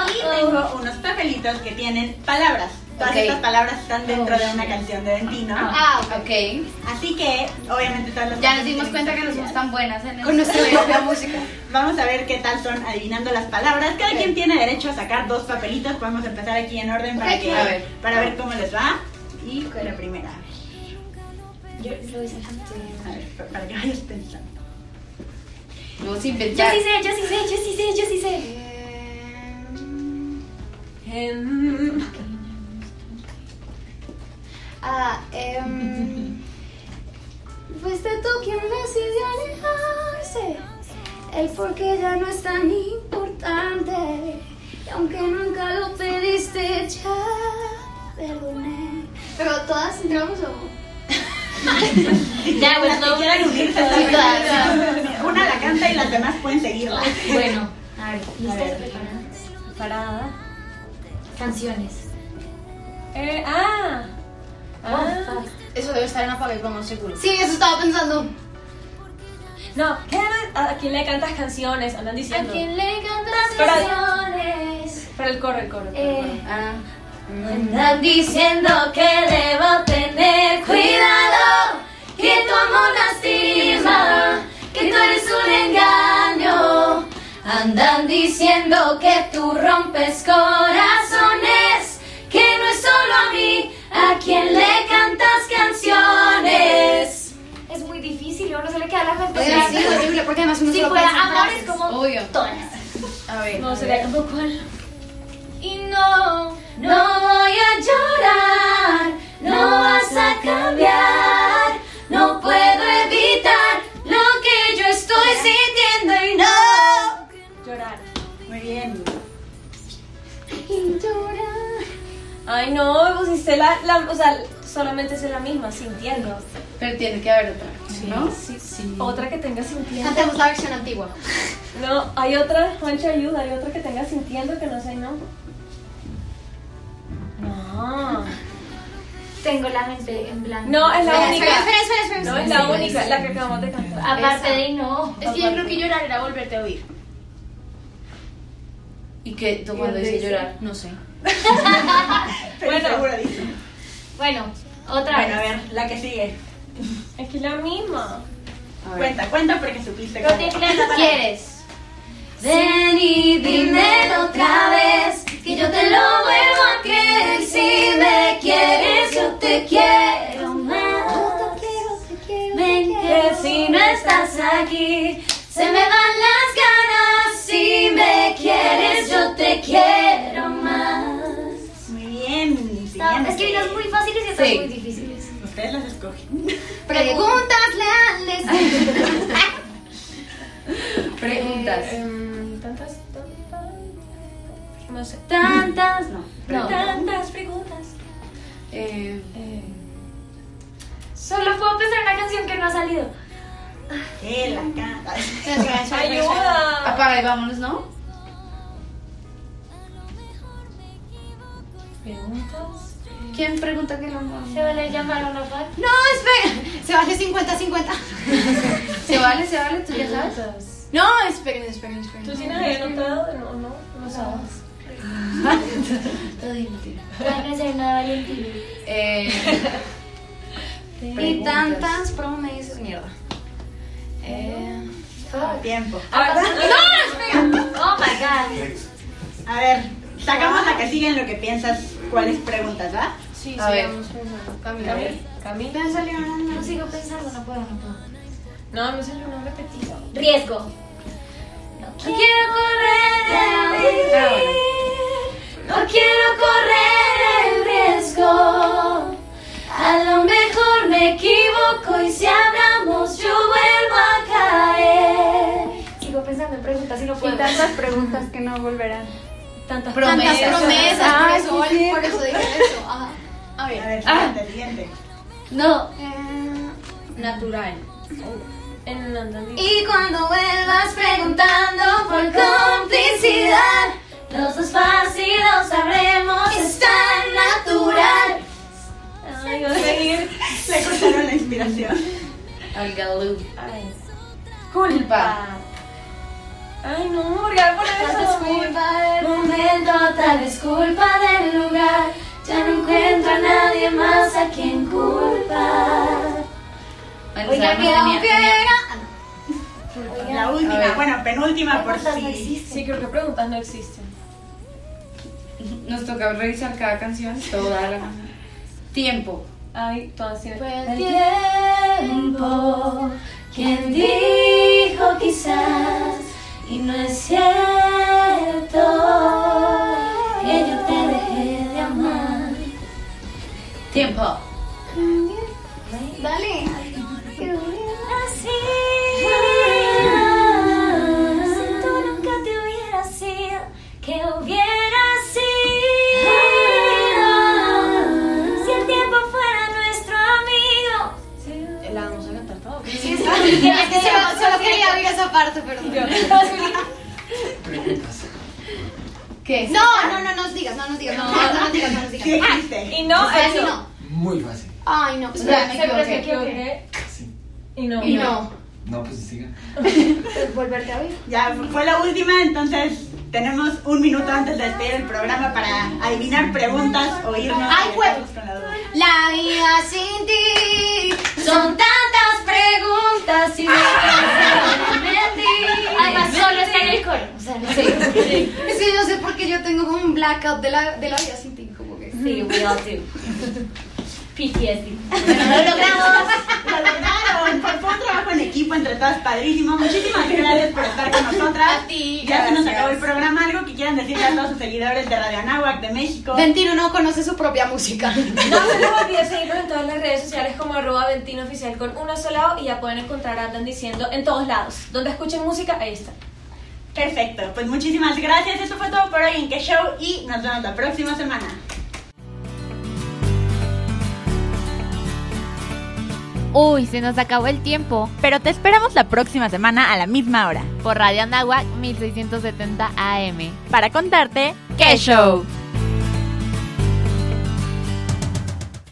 aquí tengo unos papelitos que tienen palabras. Todas estas palabras están dentro de una canción de Dentino. Ah, ok. Así que, obviamente, todas las... Ya nos dimos cuenta que no somos tan buenas en con nuestra propia música. Vamos a ver qué tal son adivinando las palabras. Cada quien tiene derecho a sacar dos papelitos. Podemos empezar aquí en orden para, que, para ver cómo les va. Y con la primera. Yo lo voy a ver, para que vayas pensando. Vamos a inventar. Yo sí sé. Fuiste tú quien decidió alejarse. El porqué ya no es tan importante. Y aunque nunca lo pediste, ya perdoné. Pero todas entramos o... Ya, bueno, no quieran unirse a la... Una la canta y las demás pueden seguirla. Bueno, a ver, ¿listas? ¿Preparadas? Preparada. Canciones. Eso debe estar en Apague, vamos, seguro. Sí, eso estaba pensando. No, ¿a quién le cantas canciones? Andan diciendo. ¿A quién le cantas canciones? Para el coro, el coro. Andan diciendo que debo tener cuidado, que tu amor lastima, que tú eres un engaño. Andan diciendo que tú rompes corazones, que no es solo a mí. ¿A quién le cantas canciones? Es muy difícil, uno se le queda la gente. Sí, es horrible, porque además uno solo piensa en frases. Si fuera amor es como todas. A ver. No, sería como cuál. Y no, no voy a llorar, no vas a cambiar, no puedo evitar lo que yo estoy sintiendo y no llorar. Muy bien. Y llorar. Ay, no, pues si o sea, solamente es la misma, sintiendo. Pero tiene que haber otra, ¿no? Sí, sí. Otra que tenga sintiendo. Cantemos la versión antigua. No, hay otra, Juancho, ayuda, hay otra que tenga sintiendo que no sé, ¿no? No. Tengo la mente en blanco. No, es la única. Espera. No, es la única, la que acabamos de cantar. Aparte de no. Es que yo creo que llorar era volverte a oír. ¿Y qué? ¿Tú cuando dices llorar? No sé. Bueno, otra vez. A ver, la que sigue. Es que es la misma. Cuenta porque supiste. ¿Quieres? Ven y dímelo otra vez, que yo te lo vuelvo a creer. Si me quieres, yo te quiero más. Ven que si no estás aquí, se me van las ganas. Si me quieres, yo te quiero más. Es que vinos muy fáciles y otras muy difíciles. Ustedes las escogen. Preguntas leales. Preguntas. Tantas. No sé. Tantas. No. Tantas preguntas. Solo puedo pensar una canción que no ha salido. Que la canta. Ayuda. Apaga y vámonos, ¿no? ¿Preguntas? ¿Quién pregunta que lo amamos? ¿Se vale llamar a la paz? ¡No, esperen! Se vale 50-50. ¿Se vale? ¿Tú ya sabes? No, esperen. ¿Tú sí nadie ha notado? No, no sabes. Todo divertido. No hay que hacer nada valentino. Y tantas promesas. Mierda. Tiempo. ¡No, esperen! ¡Oh, my God! A ver... Sacamos la que sigue en lo que piensas, cuáles preguntas, ¿va? Sí, a ver. Camila. No salió una, no sigo pensando, no puedo. No salió una repetida. Riesgo. No quiero correr el riesgo. A lo mejor me equivoco y si hablamos yo vuelvo a caer. Sigo pensando en preguntas y no puedo. Y tantas preguntas que no volverán. Tantas promesas. Ah, por eso dije eso. Ajá. A ver, siguiente. No. Natural. Y cuando vuelvas preguntando por complicidad, los dos fácil lo sabremos. Es tan natural. Ay, voy a seguir. Le cortaron la inspiración. Al galú. Culpa. Ay, no, porque por eso. Tal es culpa del momento, tal es culpa del lugar. Ya no encuentro a nadie más a quien culpar. Oiga, que era la última, bueno, penúltima por sí. Sí, creo que preguntas no existen. Nos toca revisar cada canción, toda la canción. Tiempo. Ay, todas tienen. Fue el tiempo quien dijo quizás, y no es cierto que yo te dejé de amar. Tiempo. Dale. Así, si tú nunca te hubieras ido, que hubiera sido, si el tiempo fuera nuestro amigo. La vamos a cantar todo. Sí, es que solo quería oír esa parte, perdón. ¿Qué? No nos digas, no nos digas. Y no, eso. Muy fácil. Ay, no, pues ya me equivoqué. Y no. No, pues siga. Pues volverte a oír. Ya, fue la última, entonces tenemos un minuto antes de despedir el programa para adivinar preguntas o irnos. ¡Ay, huevos! La vida sin ti son tantas preguntas y no en ti. Además, solo está en el coro. O sea, no sé. Es que yo sé porque yo tengo como un blackout de la vida sin ti, como que. Sí, we all do. PTSD. Bueno, lo logramos. Lo lograron. Fue un trabajo en equipo entre todas, padrísimo. Muchísimas gracias por estar con nosotras. A ti. Ya gracias. Se nos acabó el programa. Algo que quieran decirle a todos sus seguidores de Radio Anáhuac, de México. Ventino no conoce su propia música. No se lo olviden seguirnos en todas las redes sociales como @ventinooficial con una sola O, y ya pueden encontrar a Andan diciendo en todos lados. Donde escuchen música, ahí está. Perfecto. Pues muchísimas gracias. Eso fue todo por hoy en Que Show y nos vemos la próxima semana. Uy, se nos acabó el tiempo, pero te esperamos la próxima semana a la misma hora por Radio Anáhuac 1670 AM para contarte ¡Qué show!